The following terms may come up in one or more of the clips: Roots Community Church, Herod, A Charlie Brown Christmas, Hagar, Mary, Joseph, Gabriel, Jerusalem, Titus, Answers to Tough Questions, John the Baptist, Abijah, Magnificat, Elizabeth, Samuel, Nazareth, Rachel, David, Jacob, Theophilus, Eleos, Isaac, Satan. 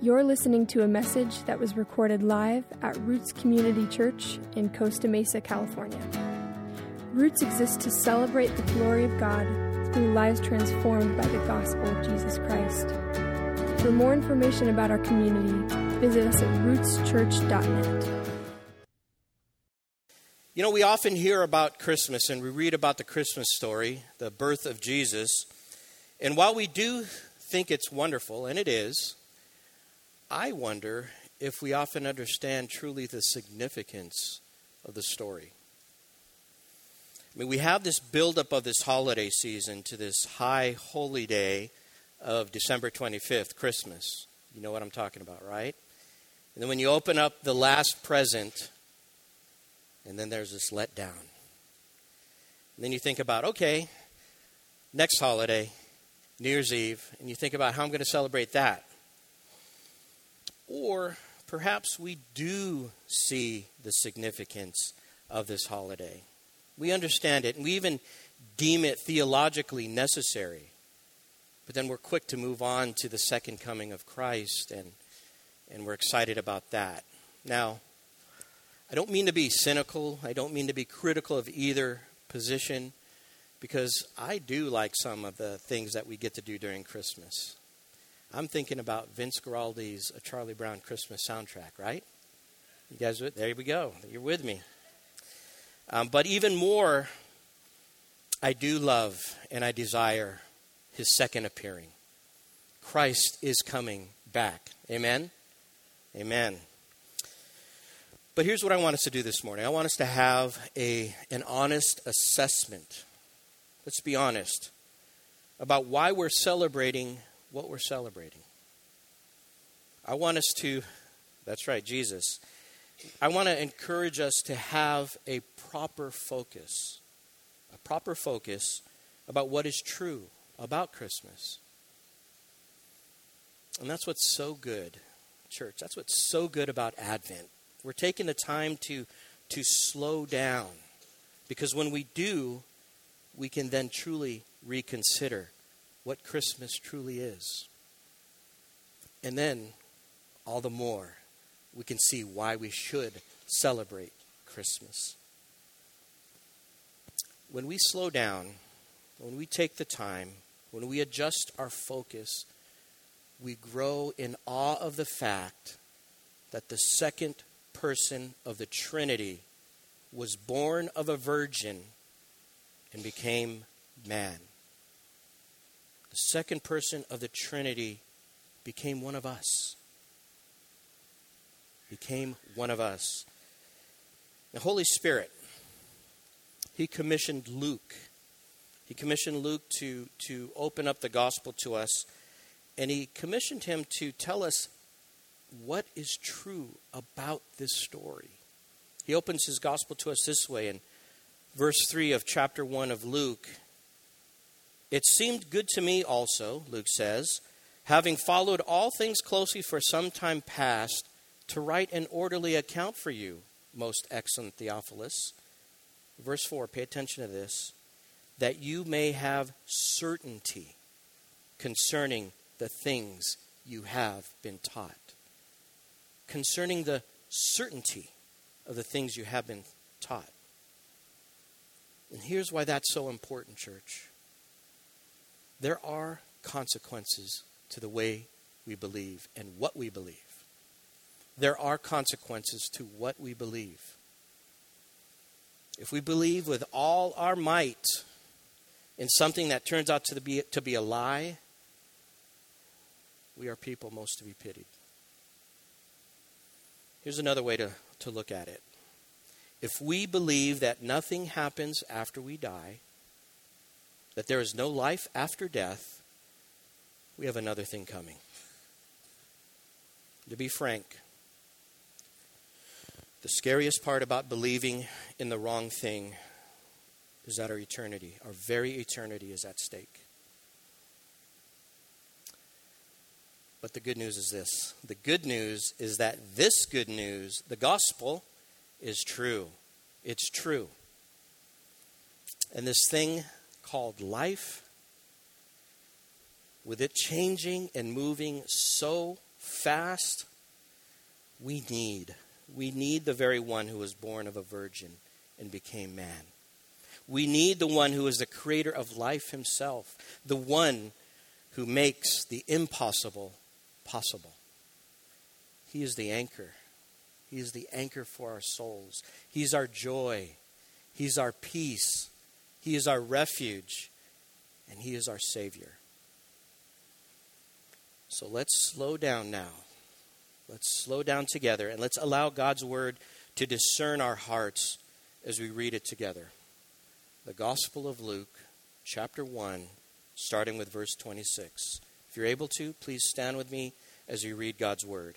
You're listening to a message that was recorded live at Roots Community Church in Costa Mesa, California. Roots exists to celebrate the glory of God through lives transformed by the gospel of Jesus Christ. For more information about our community, visit us at rootschurch.net. You know, we often hear about Christmas and we read about the Christmas story, the birth of Jesus. And while we do think it's wonderful, and it is, I wonder if we often understand truly the significance of the story. I mean, we have this buildup of this holiday season to this high holy day of December 25th, Christmas. You know what I'm talking about, right? And then when you open up the last present, and then there's this letdown. And then you think about, okay, next holiday, New Year's Eve, and you think about how I'm going to celebrate that. Or perhaps we do see the significance of this holiday. We understand it, and we even deem it theologically necessary. But then we're quick to move on to the second coming of Christ, and we're excited about that. Now, I don't mean to be cynical. I don't mean to be critical of either position, because I do like some of the things that we get to do during Christmas. I'm thinking about Vince Guaraldi's A Charlie Brown Christmas soundtrack, right? You guys, there we go. You're with me. But even more, I do love and I desire his second appearing. Christ is coming back. Amen? Amen. But here's what I want us to do this morning. I want us to have an honest assessment. Let's be honest about why we're celebrating what we're celebrating. I want us to, that's right, Jesus. I want to encourage us to have a proper focus about what is true about Christmas. And that's what's so good, church. That's what's so good about Advent. We're taking the time to slow down, because when we do, we can then truly reconsider what Christmas truly is. And then, all the more, we can see why we should celebrate Christmas. When we slow down, when we take the time, when we adjust our focus, we grow in awe of the fact that the second person of the Trinity was born of a virgin and became man. The second person of the Trinity became one of us. Became one of us. The Holy Spirit, He commissioned Luke to open up the gospel to us. And he commissioned him to tell us what is true about this story. He opens his gospel to us this way in verse 3 of chapter 1 of Luke. It seemed good to me also, Luke says, having followed all things closely for some time past, to write an orderly account for you, most excellent Theophilus. Verse 4, pay attention to this, that you may have certainty concerning the things you have been taught. Concerning the certainty of the things you have been taught. And here's why that's so important, church. There are consequences to the way we believe and what we believe. There are consequences to what we believe. If we believe with all our might in something that turns out to be a lie, we are people most to be pitied. Here's another way to look at it. If we believe that nothing happens after we die, that there is no life after death, we have another thing coming. To be frank, the scariest part about believing in the wrong thing is that our very eternity is at stake. But the good news is this. The good news is that this good news, the gospel, is true. It's true. And this thing called life, with it changing and moving so fast, we need the very one who was born of a virgin and became man. We need the one who is the creator of life himself, the one who makes the impossible possible. He is the anchor. He is the anchor for our souls. He's our joy. He's our peace. He is our refuge. And he is our Savior. So let's slow down now. Let's slow down together and let's allow God's word to discern our hearts as we read it together. The Gospel of Luke, chapter 1, starting with verse 26. If you're able to, please stand with me as we read God's word.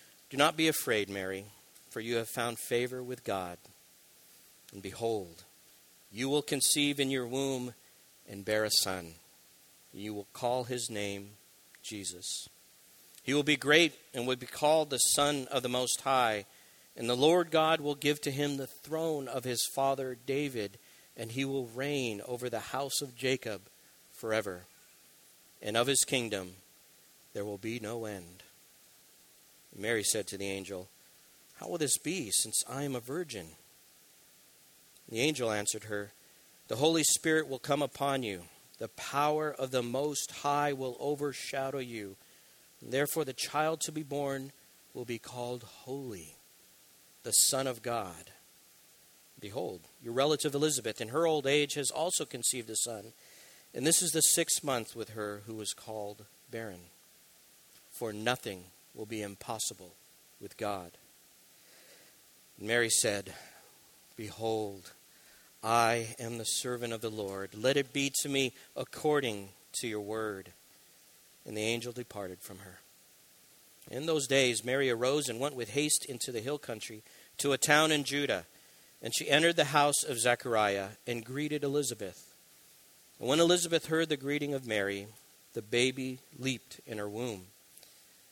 "Do not be afraid, Mary, for you have found favor with God. And behold, you will conceive in your womb and bear a son. You will call his name Jesus. He will be great and will be called the Son of the Most High. And the Lord God will give to him the throne of his father David, and he will reign over the house of Jacob forever. And of his kingdom there will be no end." Mary said to the angel, "How will this be, since I am a virgin?" The angel answered her, "The Holy Spirit will come upon you. The power of the Most High will overshadow you. And therefore the child to be born will be called Holy, the Son of God. Behold, your relative Elizabeth in her old age has also conceived a son, and this is the 6th month with her who was called barren. For nothing will be impossible with God." And Mary said, "Behold, I am the servant of the Lord. Let it be to me according to your word." And the angel departed from her. In those days, Mary arose and went with haste into the hill country to a town in Judah. And she entered the house of Zechariah and greeted Elizabeth. And when Elizabeth heard the greeting of Mary, the baby leaped in her womb.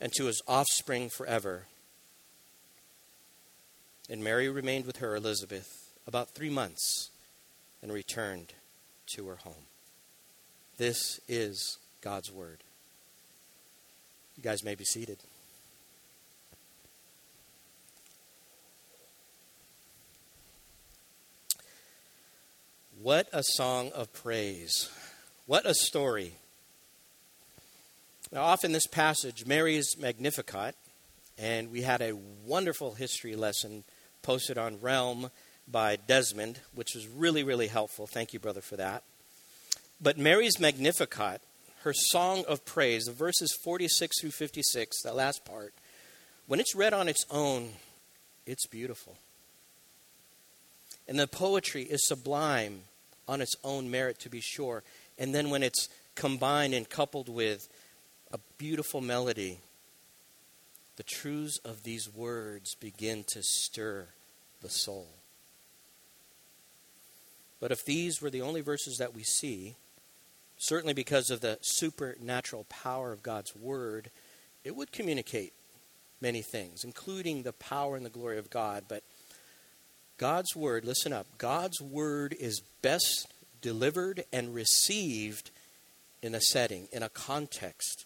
and to his offspring forever." And Mary remained with her, Elizabeth, about 3 months and returned to her home. This is God's word. You guys may be seated. What a song of praise. What a story. Now, often this passage, Mary's Magnificat, and we had a wonderful history lesson posted on Realm by Desmond, which was really, really helpful. Thank you, brother, for that. But Mary's Magnificat, her song of praise, the verses 46 through 56, that last part, when it's read on its own, it's beautiful. And the poetry is sublime on its own merit, to be sure. And then when it's combined and coupled with a beautiful melody, the truths of these words begin to stir the soul. But if these were the only verses that we see, certainly because of the supernatural power of God's word, it would communicate many things, including the power and the glory of God. But God's word, listen up, God's word is best delivered and received in a setting, in a context.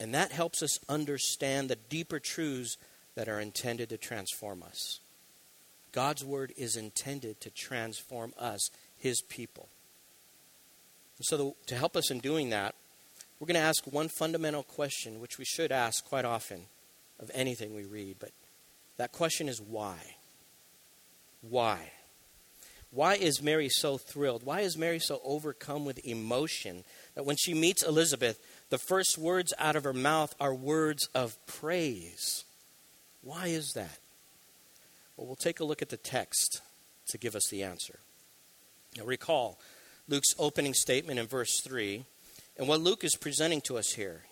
And that helps us understand the deeper truths that are intended to transform us. God's word is intended to transform us, his people. And so to help us in doing that, we're going to ask one fundamental question, which we should ask quite often of anything we read. But that question is why? Why? Why is Mary so thrilled? Why is Mary so overcome with emotion that when she meets Elizabeth, the first words out of her mouth are words of praise? Why is that? Well, we'll take a look at the text to give us the answer. Now, recall Luke's opening statement in verse 3, and what Luke is presenting to us here.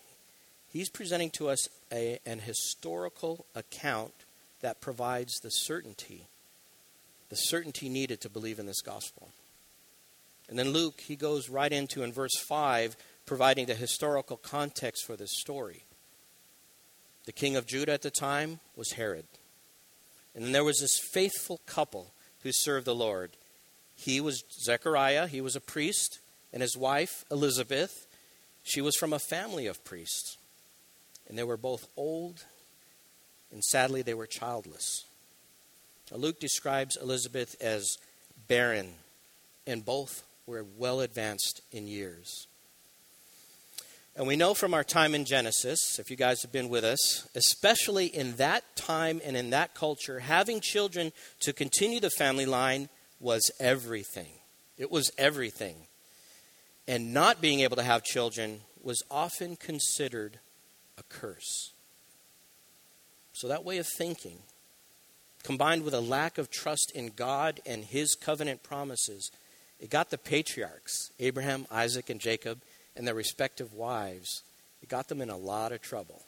He's presenting to us an historical account that provides the certainty needed to believe in this gospel. And then Luke, he goes right into, in verse 5, providing the historical context for this story. The king of Judah at the time was Herod. And then there was this faithful couple who served the Lord. He was Zechariah, he was a priest, and his wife, Elizabeth, she was from a family of priests. And they were both old, and sadly they were childless. Now, Luke describes Elizabeth as barren, and both were well advanced in years. And we know from our time in Genesis, if you guys have been with us, especially in that time and in that culture, having children to continue the family line was everything. It was everything. And not being able to have children was often considered a curse. So that way of thinking, combined with a lack of trust in God and his covenant promises, it got the patriarchs, Abraham, Isaac, and Jacob, and their respective wives, it got them in a lot of trouble.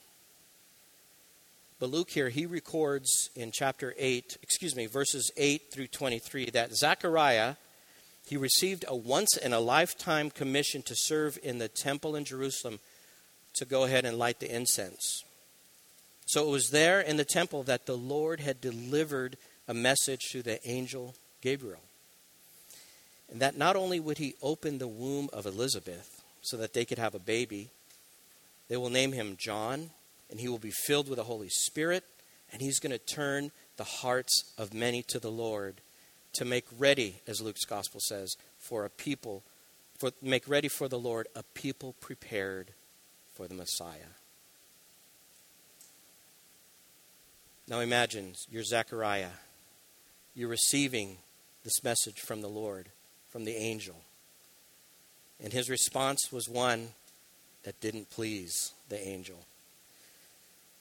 But Luke here, he records in verses 8 through 23, that Zechariah, he received a once-in-a-lifetime commission to serve in the temple in Jerusalem to go ahead and light the incense. So it was there in the temple that the Lord had delivered a message to the angel Gabriel. And that not only would he open the womb of Elizabeth, so that they could have a baby. They will name him John, and he will be filled with the Holy Spirit, and he's going to turn the hearts of many to the Lord to make ready, as Luke's gospel says, make ready for the Lord a people prepared for the Messiah. Now imagine you're Zechariah. You're receiving this message from the Lord, from the angel. And his response was one that didn't please the angel.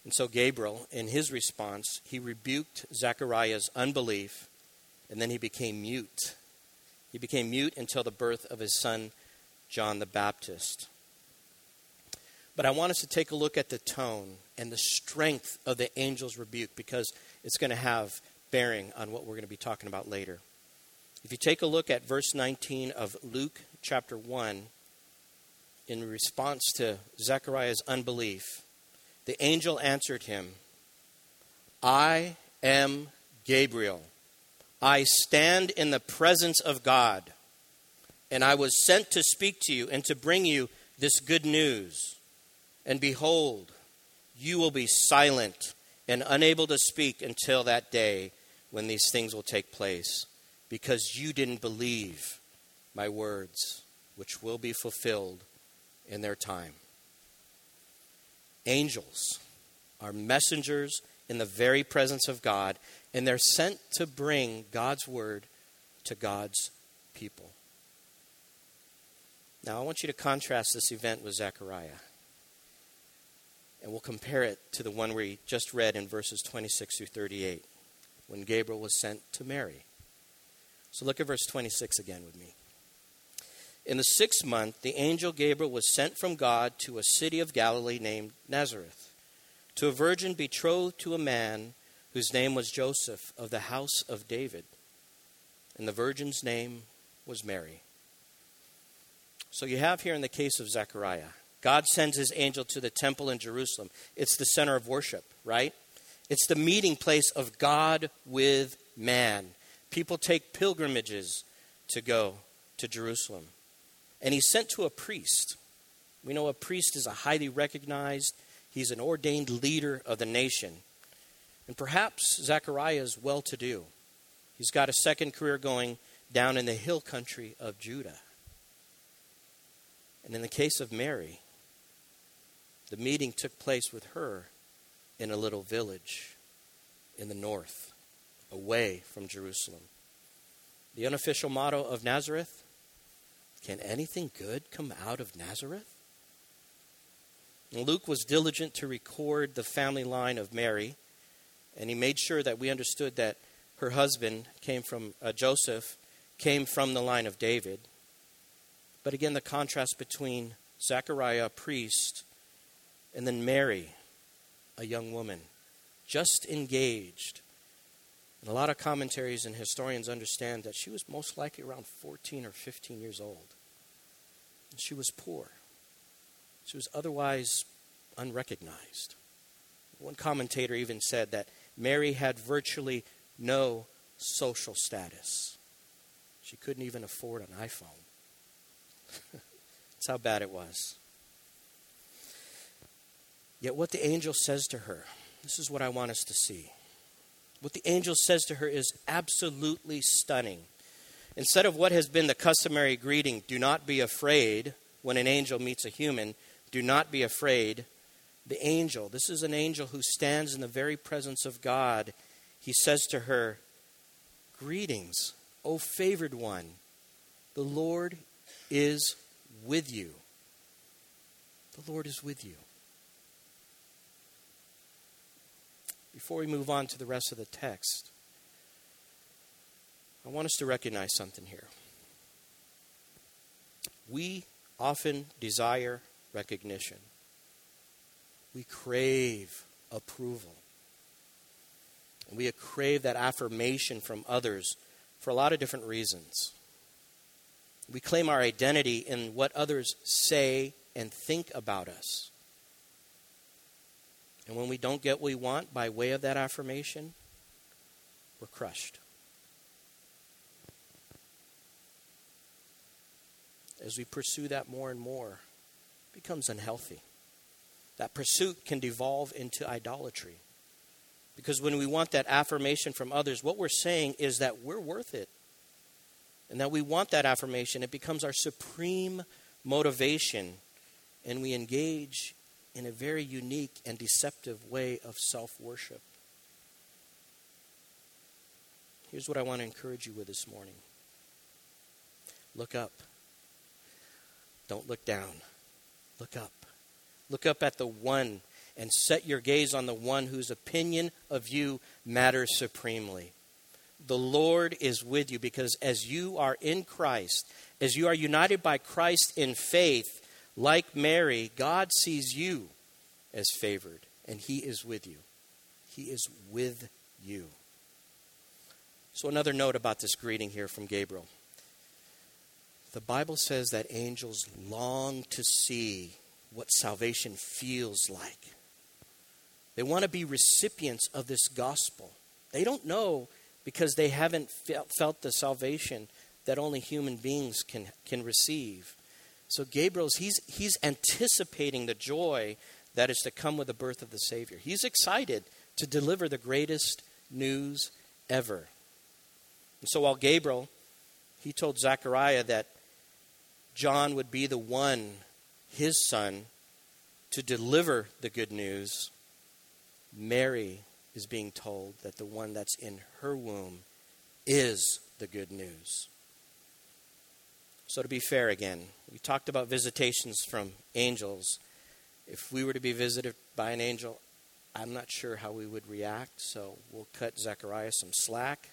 And so Gabriel, in his response, he rebuked Zechariah's unbelief, and then he became mute. He became mute until the birth of his son, John the Baptist. But I want us to take a look at the tone and the strength of the angel's rebuke, because it's going to have bearing on what we're going to be talking about later. If you take a look at verse 19 of Luke chapter 1, in response to Zechariah's unbelief, the angel answered him, "I am Gabriel. I stand in the presence of God, and I was sent to speak to you and to bring you this good news. And behold, you will be silent and unable to speak until that day when these things will take place, because you didn't believe my words, which will be fulfilled in their time." Angels are messengers in the very presence of God, and they're sent to bring God's word to God's people. Now, I want you to contrast this event with Zechariah. And we'll compare it to the one we just read in verses 26 through 38, when Gabriel was sent to Mary. So look at verse 26 again with me. In the 6th month, the angel Gabriel was sent from God to a city of Galilee named Nazareth, to a virgin betrothed to a man whose name was Joseph of the house of David. And the virgin's name was Mary. So you have here in the case of Zechariah, God sends his angel to the temple in Jerusalem. It's the center of worship, right? It's the meeting place of God with man. People take pilgrimages to go to Jerusalem. And he's sent to a priest. We know a priest is a highly recognized, he's an ordained leader of the nation. And perhaps Zechariah is well-to-do. He's got a second career going down in the hill country of Judah. And in the case of Mary, the meeting took place with her in a little village in the north, away from Jerusalem. The unofficial motto of Nazareth, can anything good come out of Nazareth? And Luke was diligent to record the family line of Mary, and he made sure that we understood that her husband came from, Joseph, came from the line of David. But again, the contrast between Zechariah, a priest, and then Mary, a young woman, just engaged. And a lot of commentaries and historians understand that she was most likely around 14 or 15 years old. And she was poor. She was otherwise unrecognized. One commentator even said that Mary had virtually no social status. She couldn't even afford an iPhone. That's how bad it was. Yet what the angel says to her, this is what I want us to see. What the angel says to her is absolutely stunning. Instead of what has been the customary greeting, do not be afraid, when an angel meets a human, do not be afraid. The angel, this is an angel who stands in the very presence of God. He says to her, greetings, O favored one, the Lord is with you. The Lord is with you. Before we move on to the rest of the text, I want us to recognize something here. We often desire recognition. We crave approval. And we crave that affirmation from others for a lot of different reasons. We claim our identity in what others say and think about us. And when we don't get what we want by way of that affirmation, we're crushed. As we pursue that more and more, it becomes unhealthy. That pursuit can devolve into idolatry. Because when we want that affirmation from others, what we're saying is that we're worth it. And that we want that affirmation. It becomes our supreme motivation. And we engage in a very unique and deceptive way of self-worship. Here's what I want to encourage you with this morning. Look up. Don't look down. Look up. Look up at the one and set your gaze on the one whose opinion of you matters supremely. The Lord is with you, because as you are in Christ, as you are united by Christ in faith, like Mary, God sees you as favored, and he is with you. He is with you. So another note about this greeting here from Gabriel. The Bible says that angels long to see what salvation feels like. They want to be recipients of this gospel. They don't know because they haven't felt the salvation that only human beings can receive. So Gabriel's, he's anticipating the joy that is to come with the birth of the Savior. He's excited to deliver the greatest news ever. And so while Gabriel, he told Zechariah that John would be the one, his son, to deliver the good news, Mary is being told that the one that's in her womb is the the good news. So to be fair again, we talked about visitations from angels. If we were to be visited by an angel, I'm not sure how we would react, so we'll cut Zechariah some slack,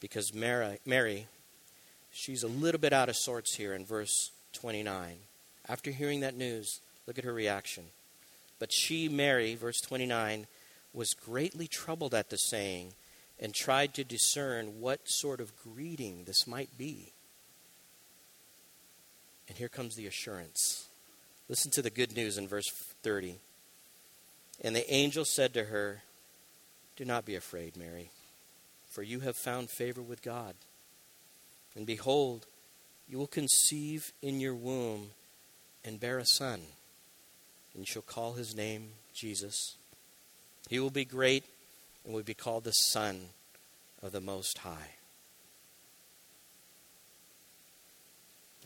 because Mary, she's a little bit out of sorts here in verse 29. After hearing that news, look at her reaction. But she, Mary, verse 29, was greatly troubled at the saying and tried to discern what sort of greeting this might be. And here comes the assurance. Listen to the good news in verse 30. And the angel said to her, "Do not be afraid, Mary, for you have found favor with God. And behold, you will conceive in your womb and bear a son, and you shall call his name Jesus. He will be great and will be called the Son of the Most High."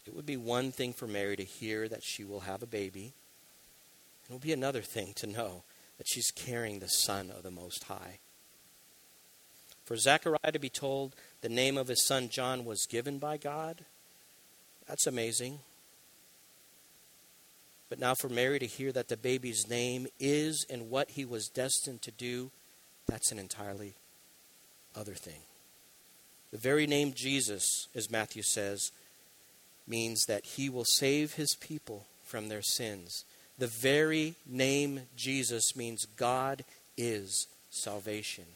It would be one thing for Mary to hear that she will have a baby. It will be another thing to know that she's carrying the Son of the Most High. For Zechariah to be told the name of his son John was given by God, that's amazing. But now for Mary to hear that the baby's name is and what he was destined to do, that's an entirely other thing. The very name Jesus, as Matthew says, means that he will save his people from their sins. The very name Jesus means God is salvation.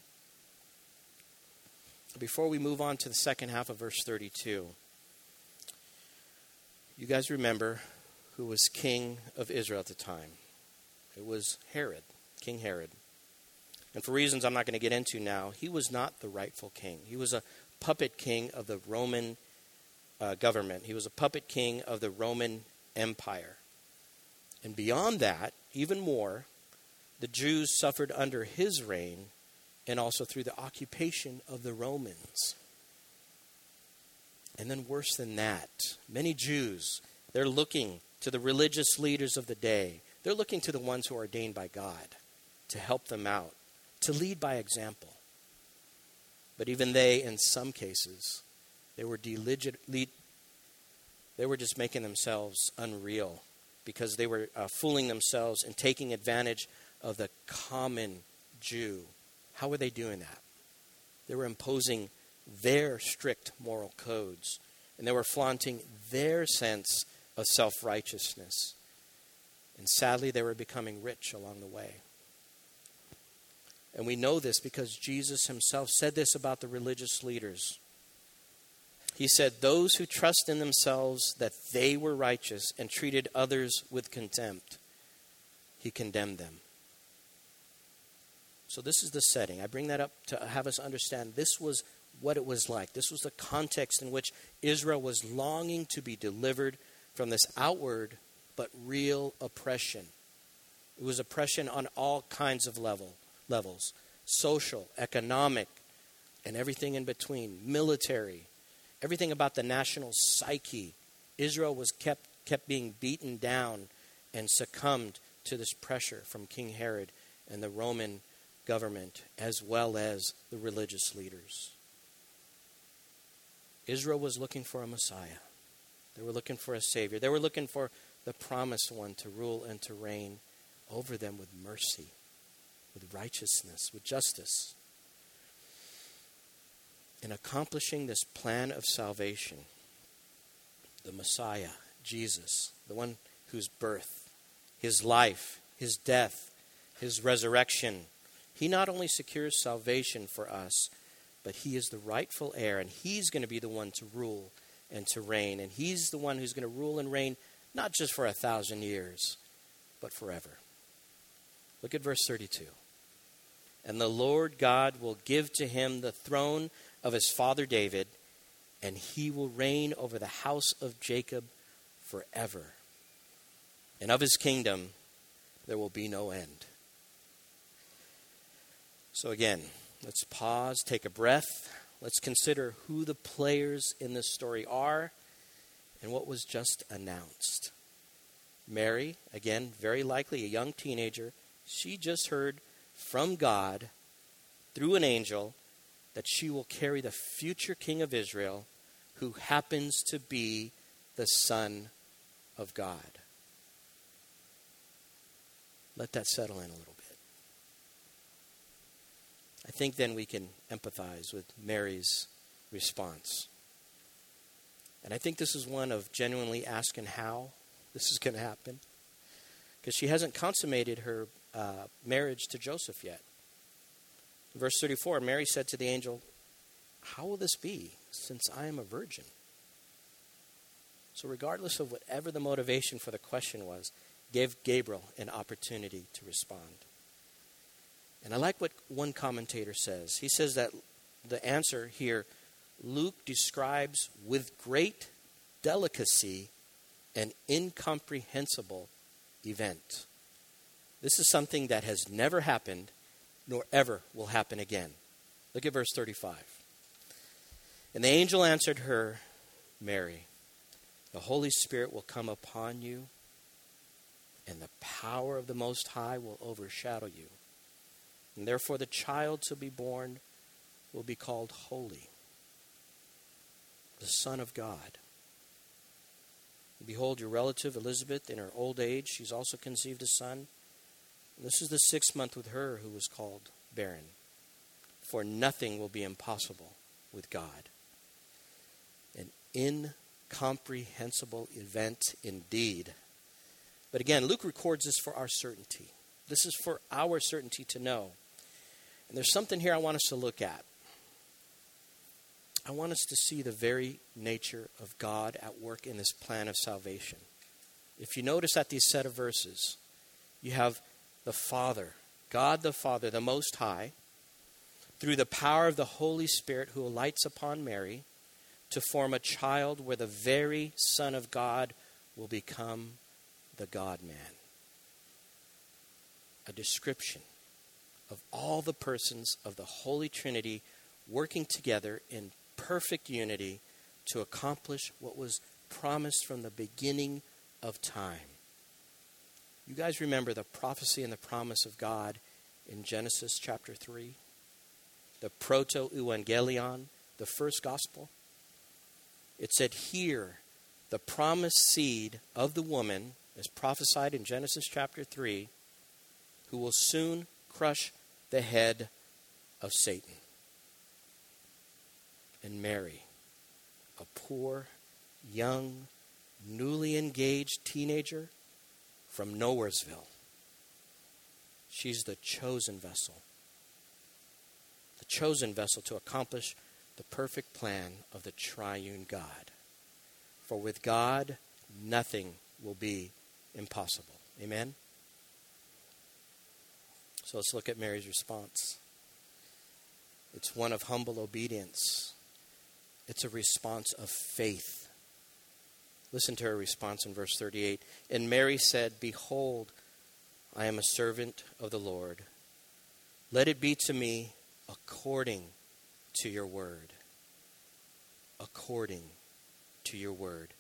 Before we move on to the second half of verse 32, you guys remember who was king of Israel at the time. It was Herod, King Herod. And for reasons I'm not going to get into now, he was not the rightful king. He was a puppet king of the Roman government. He was a puppet king of the Roman Empire. And beyond that, even more, the Jews suffered under his reign and also through the occupation of the Romans. And then worse than that, many Jews, they're looking to the religious leaders of the day. They're looking to the ones who are ordained by God to help them out, to lead by example. But even they, in some cases, they were just making themselves unreal, because they were fooling themselves and taking advantage of the common Jew. How were they doing that? They were imposing their strict moral codes, and they were flaunting their sense of self-righteousness. And sadly, they were becoming rich along the way. And we know this because Jesus himself said this about the religious leaders. He said, "Those who trust in themselves that they were righteous and treated others with contempt, he condemned them." So this is the setting. I bring that up to have us understand this was what it was like. This was the context in which Israel was longing to be delivered from this outward but real oppression. It was oppression on all kinds of levels, social, economic, and everything in between, military. Everything about the national psyche. Israel was kept being beaten down and succumbed to this pressure from King Herod and the Roman government, as well as the religious leaders. Israel was looking for a Messiah. They were looking for a Savior. They were looking for the promised one to rule and to reign over them with mercy, with righteousness, with justice. In accomplishing this plan of salvation, the Messiah, Jesus, the one whose birth, his life, his death, his resurrection, he not only secures salvation for us, but he is the rightful heir, and he's going to be the one to rule and to reign. And he's the one who's going to rule and reign, not just for 1,000 years, but forever. Look at verse 32. "And the Lord God will give to him the throne of his father David, and he will reign over the house of Jacob forever. And of his kingdom there will be no end." So again, let's pause, take a breath. Let's consider who the players in this story are and what was just announced. Mary, again, very likely a young teenager. She just heard from God through an angel that she will carry the future king of Israel, who happens to be the Son of God. Let that settle in a little bit. I think then we can empathize with Mary's response. And I think this is one of genuinely asking how this is going to happen, because she hasn't consummated her marriage to Joseph yet. In verse 34, Mary said to the angel, "How will this be, since I am a virgin?" So regardless of whatever the motivation for the question was, gave Gabriel an opportunity to respond. And I like what one commentator says. He says that the answer here, Luke describes with great delicacy an incomprehensible event. This is something that has never happened, nor ever will happen again. Look at verse 35. And the angel answered her, "Mary, the Holy Spirit will come upon you, and the power of the Most High will overshadow you. And therefore the child to be born will be called Holy, the Son of God. And behold, your relative Elizabeth, in her old age, she's also conceived a son. And this is the 6th month with her who was called barren. For nothing will be impossible with God." An incomprehensible event indeed. But again, Luke records this for our certainty. This is for our certainty to know. And there's something here I want us to look at. I want us to see the very nature of God at work in this plan of salvation. If you notice at these set of verses, you have the Father, God the Father, the Most High, through the power of the Holy Spirit who alights upon Mary to form a child where the very Son of God will become the God-man. A description of all the persons of the Holy Trinity working together in perfect unity to accomplish what was promised from the beginning of time. You guys remember the prophecy and the promise of God in Genesis chapter 3? The proto-evangelion, the first gospel. It said, here, the promised seed of the woman, as prophesied in Genesis chapter 3, who will soon crush the head of Satan. And Mary, a poor, young, newly engaged teenager from Nowheresville. She's the chosen vessel. The chosen vessel to accomplish the perfect plan of the triune God. For with God, nothing will be impossible. Amen? So let's look at Mary's response. It's one of humble obedience. It's a response of faith. Listen to her response in verse 38. And Mary said, "Behold, I am a servant of the Lord. Let it be to me according to your word." According to your word.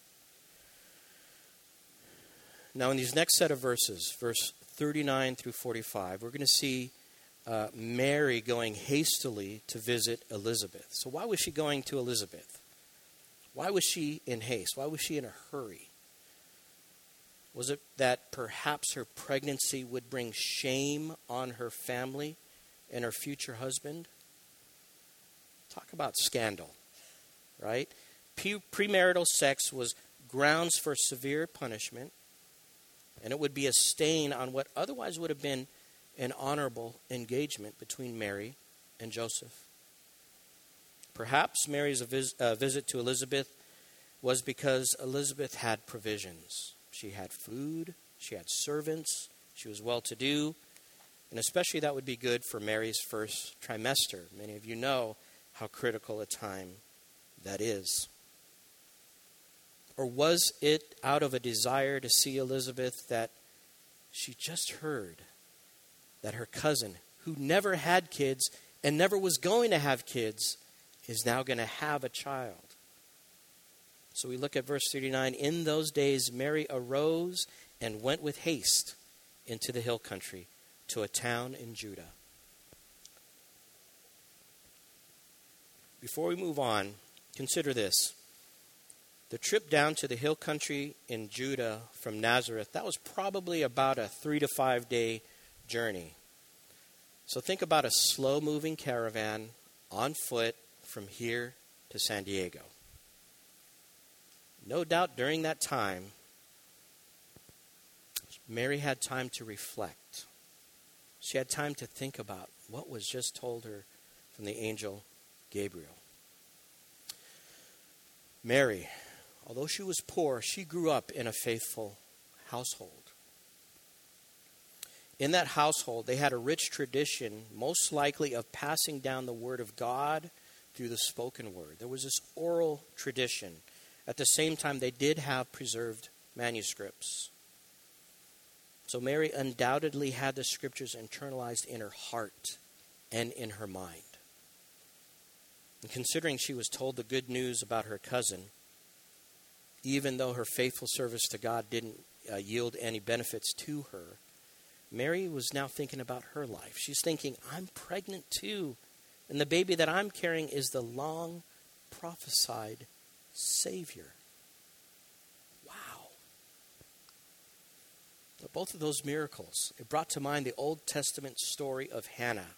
Now in these next set of verses, verse 39 through 45, we're going to see Mary going hastily to visit Elizabeth. So why was she going to Elizabeth? Why was she in haste? Why was she in a hurry? Was it that perhaps her pregnancy would bring shame on her family and her future husband? Talk about scandal, right? Premarital sex was grounds for severe punishment, and it would be a stain on what otherwise would have been an honorable engagement between Mary and Joseph. Perhaps Mary's visit to Elizabeth was because Elizabeth had provisions. She had food, she had servants, she was well-to-do, and especially that would be good for Mary's first trimester. Many of you know how critical a time that is. Or was it out of a desire to see Elizabeth that she just heard that her cousin, who never had kids and never was going to have kids, is now going to have a child? So we look at verse 39. In those days, Mary arose and went with haste into the hill country to a town in Judah. Before we move on, consider this. The trip down to the hill country in Judah from Nazareth, that was probably about a 3 to 5 day journey. So think about a slow-moving caravan on foot from here to San Diego. No doubt during that time, Mary had time to reflect. She had time to think about what was just told her from the angel Gabriel. Mary, although she was poor, she grew up in a faithful household. In that household, they had a rich tradition, most likely of passing down the word of God through the spoken word. There was this oral tradition. At the same time, they did have preserved manuscripts. So Mary undoubtedly had the scriptures internalized in her heart and in her mind. And considering she was told the good news about her cousin, even though her faithful service to God didn't yield any benefits to her, Mary was now thinking about her life. She's thinking, I'm pregnant too. And the baby that I'm carrying is the long prophesied Savior. Wow. But both of those miracles, it brought to mind the Old Testament story of Hannah.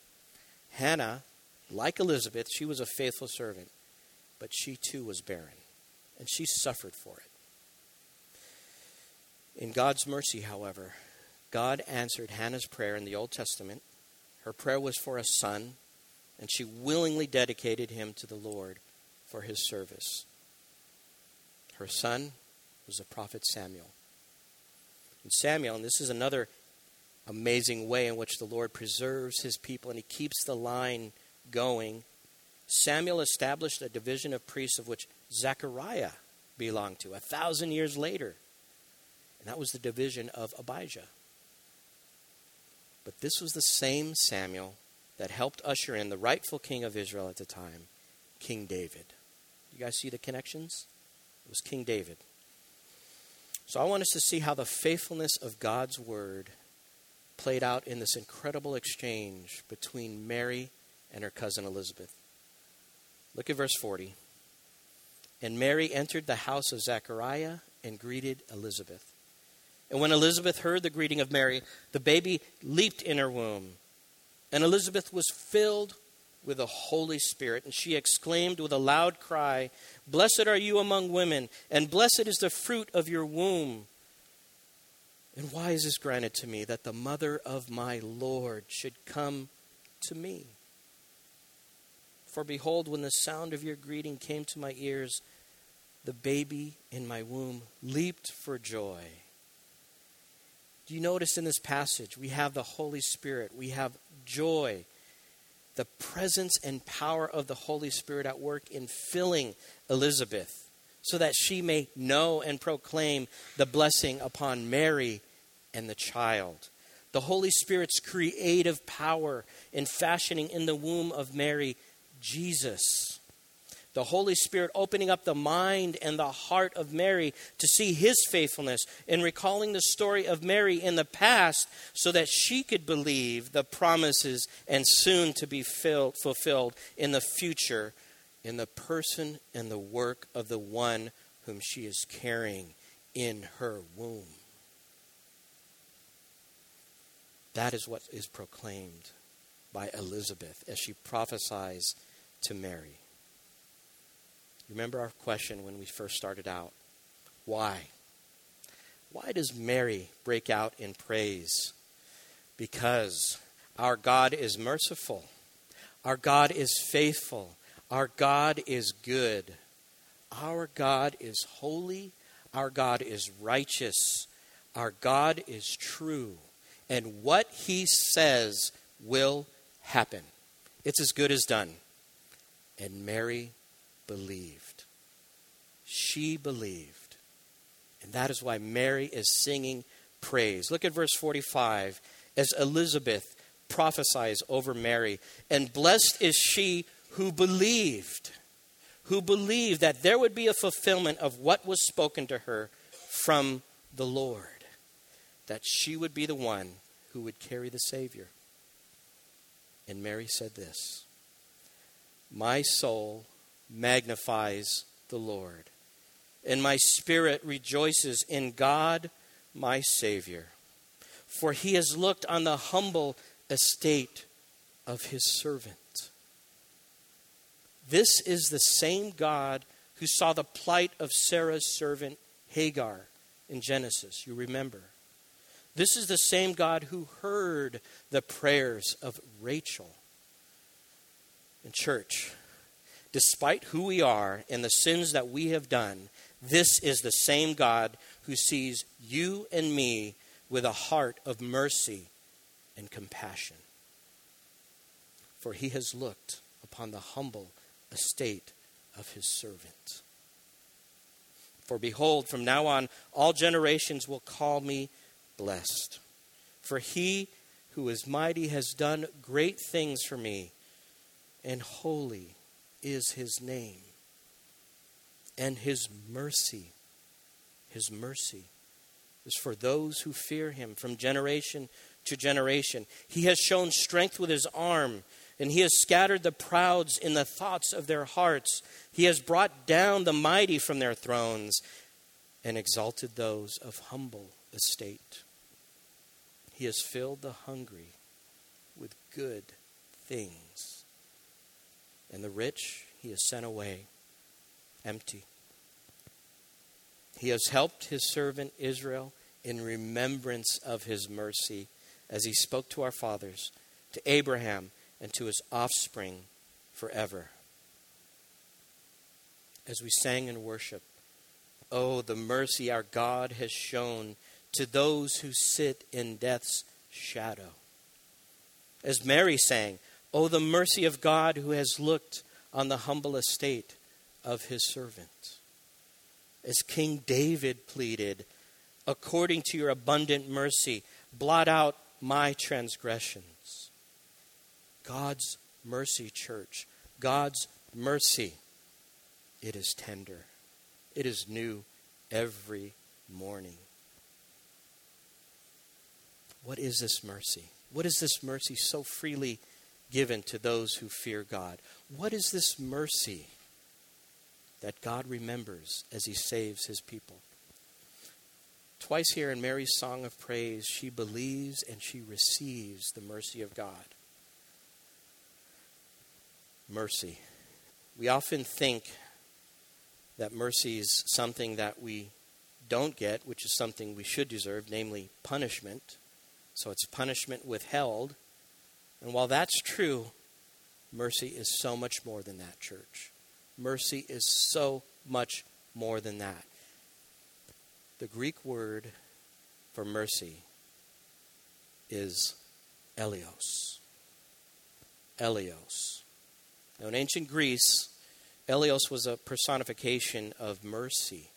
Hannah, like Elizabeth, she was a faithful servant, but she too was barren, and she suffered for it. In God's mercy, however, God answered Hannah's prayer in the Old Testament. Her prayer was for a son, and she willingly dedicated him to the Lord for his service. Her son was the prophet Samuel. And Samuel, and this is another amazing way in which the Lord preserves his people and he keeps the line going. Samuel established a division of priests of which Zechariah belonged to 1,000 years later. And that was the division of Abijah. But this was the same Samuel that helped usher in the rightful king of Israel at the time, King David. You guys see the connections? It was King David. So I want us to see how the faithfulness of God's word played out in this incredible exchange between Mary and her cousin Elizabeth. Look at verse 40. And Mary entered the house of Zechariah and greeted Elizabeth. And when Elizabeth heard the greeting of Mary, the baby leaped in her womb. And Elizabeth was filled with the Holy Spirit, and she exclaimed with a loud cry, "Blessed are you among women, and blessed is the fruit of your womb. And why is this granted to me, that the mother of my Lord should come to me? For behold, when the sound of your greeting came to my ears, the baby in my womb leaped for joy." Do you notice in this passage, we have the Holy Spirit, we have joy, the presence and power of the Holy Spirit at work in filling Elizabeth so that she may know and proclaim the blessing upon Mary and the child. The Holy Spirit's creative power in fashioning in the womb of Mary, Jesus. The Holy Spirit opening up the mind and the heart of Mary to see his faithfulness and recalling the story of Mary in the past so that she could believe the promises and soon to be fulfilled in the future in the person and the work of the one whom she is carrying in her womb. That is what is proclaimed by Elizabeth as she prophesies to Mary. Remember our question when we first started out. Why? Why does Mary break out in praise? Because our God is merciful. Our God is faithful. Our God is good. Our God is holy. Our God is righteous. Our God is true. And what he says will happen. It's as good as done. And Mary believed. She believed. And that is why Mary is singing praise. Look at verse 45 as Elizabeth prophesies over Mary. And blessed is she who believed that there would be a fulfillment of what was spoken to her from the Lord, that she would be the one who would carry the Savior. And Mary said this, "My soul magnifies the Lord, and my spirit rejoices in God my Savior, for he has looked on the humble estate of his servant. This is the same God who saw the plight of Sarah's servant Hagar in Genesis. You remember. This is the same God who heard the prayers of Rachel. In church, despite who we are and the sins that we have done, this is the same God who sees you and me with a heart of mercy and compassion. For he has looked upon the humble estate of his servant. For behold, from now on, all generations will call me blessed. For he who is mighty has done great things for me, and holy is his name. And his mercy is for those who fear him from generation to generation. He has shown strength with his arm, and he has scattered the prouds in the thoughts of their hearts. He has brought down the mighty from their thrones and exalted those of humble estate. He has filled the hungry with good things, and the rich he has sent away empty. He has helped his servant Israel in remembrance of his mercy, as he spoke to our fathers, to Abraham, and to his offspring forever. As we sang in worship, oh, the mercy our God has shown to those who sit in death's shadow. As Mary sang, oh, the mercy of God who has looked on the humble estate of his servant. As King David pleaded, according to your abundant mercy, blot out my transgressions. God's mercy, church. God's mercy. It is tender. It is new every morning. What is this mercy? What is this mercy so freely given to those who fear God? What is this mercy that God remembers as he saves his people? Twice here in Mary's song of praise, she believes and she receives the mercy of God. Mercy. We often think that mercy is something that we don't get, which is something we should deserve, namely punishment. So it's punishment withheld. And while that's true, mercy is so much more than that, church. Mercy is so much more than that. The Greek word for mercy is eleos. Eleos. Now, in ancient Greece, eleos was a personification of mercy,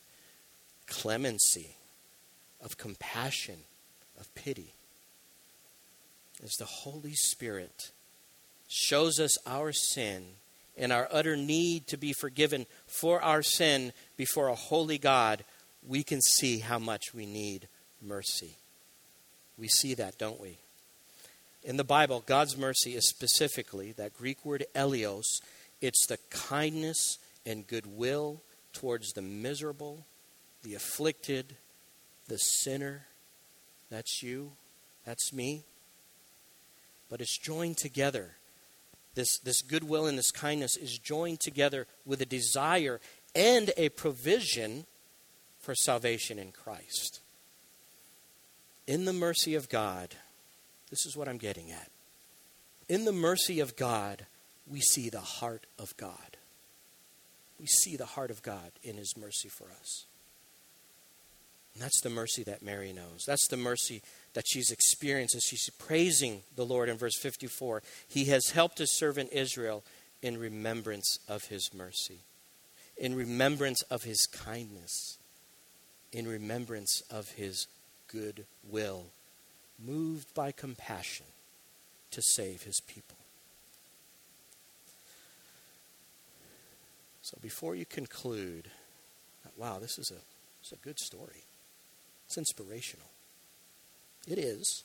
clemency, of compassion, of pity. As the Holy Spirit shows us our sin and our utter need to be forgiven for our sin before a holy God, we can see how much we need mercy. We see that, don't we? In the Bible, God's mercy is specifically, that Greek word eleos, it's the kindness and goodwill towards the miserable, the afflicted, the sinner. That's you, that's me. But it's joined together. This goodwill and this kindness is joined together with a desire and a provision for salvation in Christ. In the mercy of God, this is what I'm getting at. In the mercy of God, we see the heart of God. We see the heart of God in his mercy for us. And that's the mercy that Mary knows. That's the mercy that she's experienced as she's praising the Lord in verse 54. He has helped his servant Israel in remembrance of his mercy, in remembrance of his kindness, in remembrance of his good will, moved by compassion to save his people. So before you conclude, wow, this is a good story. It's inspirational. It is.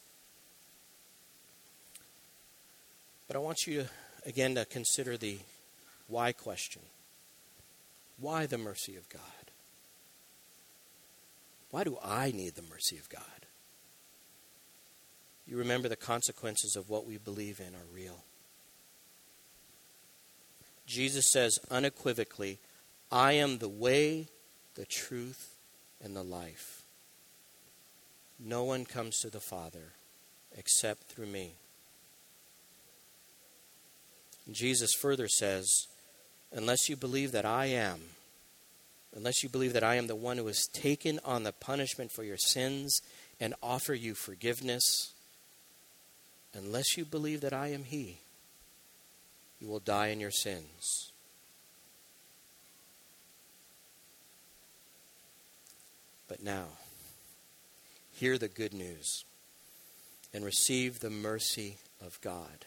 But I want you, again, to consider the why question. Why the mercy of God? Why do I need the mercy of God? You remember the consequences of what we believe in are real. Jesus says unequivocally, I am the way, the truth, and the life. No one comes to the Father except through me. And Jesus further says, unless you believe that I am, unless you believe that I am the one who has taken on the punishment for your sins and offer you forgiveness, unless you believe that I am he, you will die in your sins. But now, hear the good news and receive the mercy of God.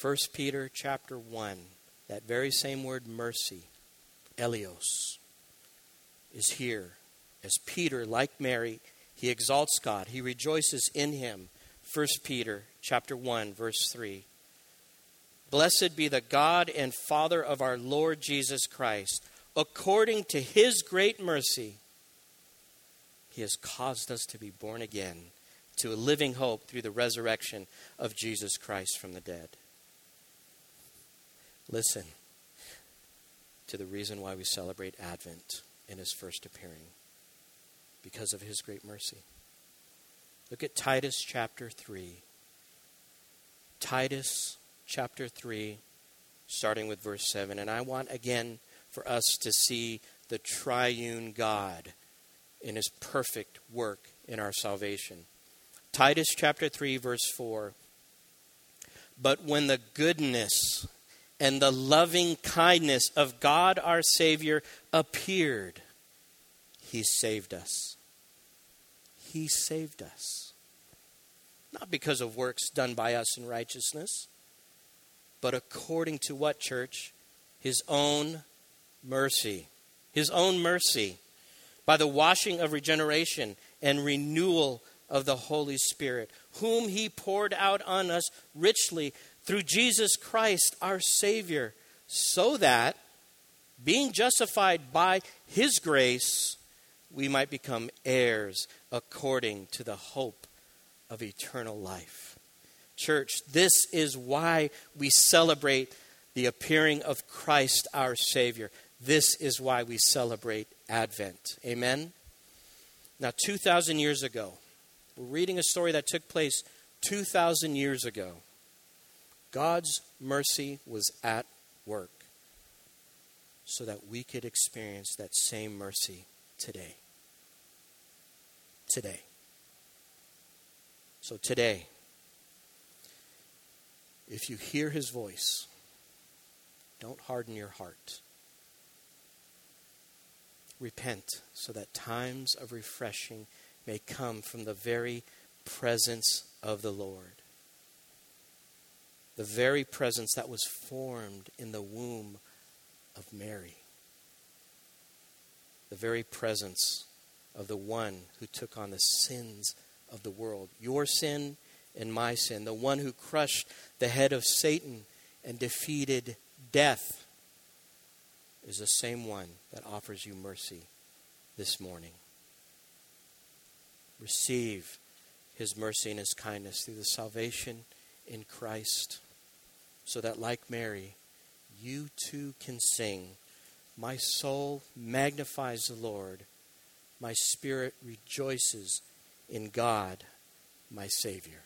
1 Peter chapter 1, that very same word mercy, elios, is here. As Peter, like Mary, he exalts God. He rejoices in him. 1 Peter chapter 1, verse 3. Blessed be the God and Father of our Lord Jesus Christ. According to his great mercy, he has caused us to be born again to a living hope through the resurrection of Jesus Christ from the dead. Listen to the reason why we celebrate Advent in his first appearing, because of his great mercy. Look at Titus chapter 3. Titus chapter 3, starting with verse 7. And I want again for us to see the triune God in his perfect work in our salvation. Titus chapter 3, verse 4. But when the goodness and the loving kindness of God our Savior appeared, he saved us. He saved us. Not because of works done by us in righteousness, but according to what, church? His own mercy. His own mercy. By the washing of regeneration and renewal of the Holy Spirit, whom he poured out on us richly through Jesus Christ, our Savior, so that, being justified by his grace, we might become heirs according to the hope of eternal life. Church, this is why we celebrate the appearing of Christ, our Savior. This is why we celebrate Advent. Amen? Now, 2,000 years ago, we're reading a story that took place 2,000 years ago. God's mercy was at work so that we could experience that same mercy today. Today. So today, if you hear his voice, don't harden your heart. Repent so that times of refreshing may come from the very presence of the Lord. The very presence that was formed in the womb of Mary. The very presence of the one who took on the sins of the world. Your sin and my sin. The one who crushed the head of Satan and defeated death is the same one that offers you mercy this morning. Receive his mercy and his kindness through the salvation in Christ, so that like Mary, you too can sing, my soul magnifies the Lord, my spirit rejoices in God, my Savior.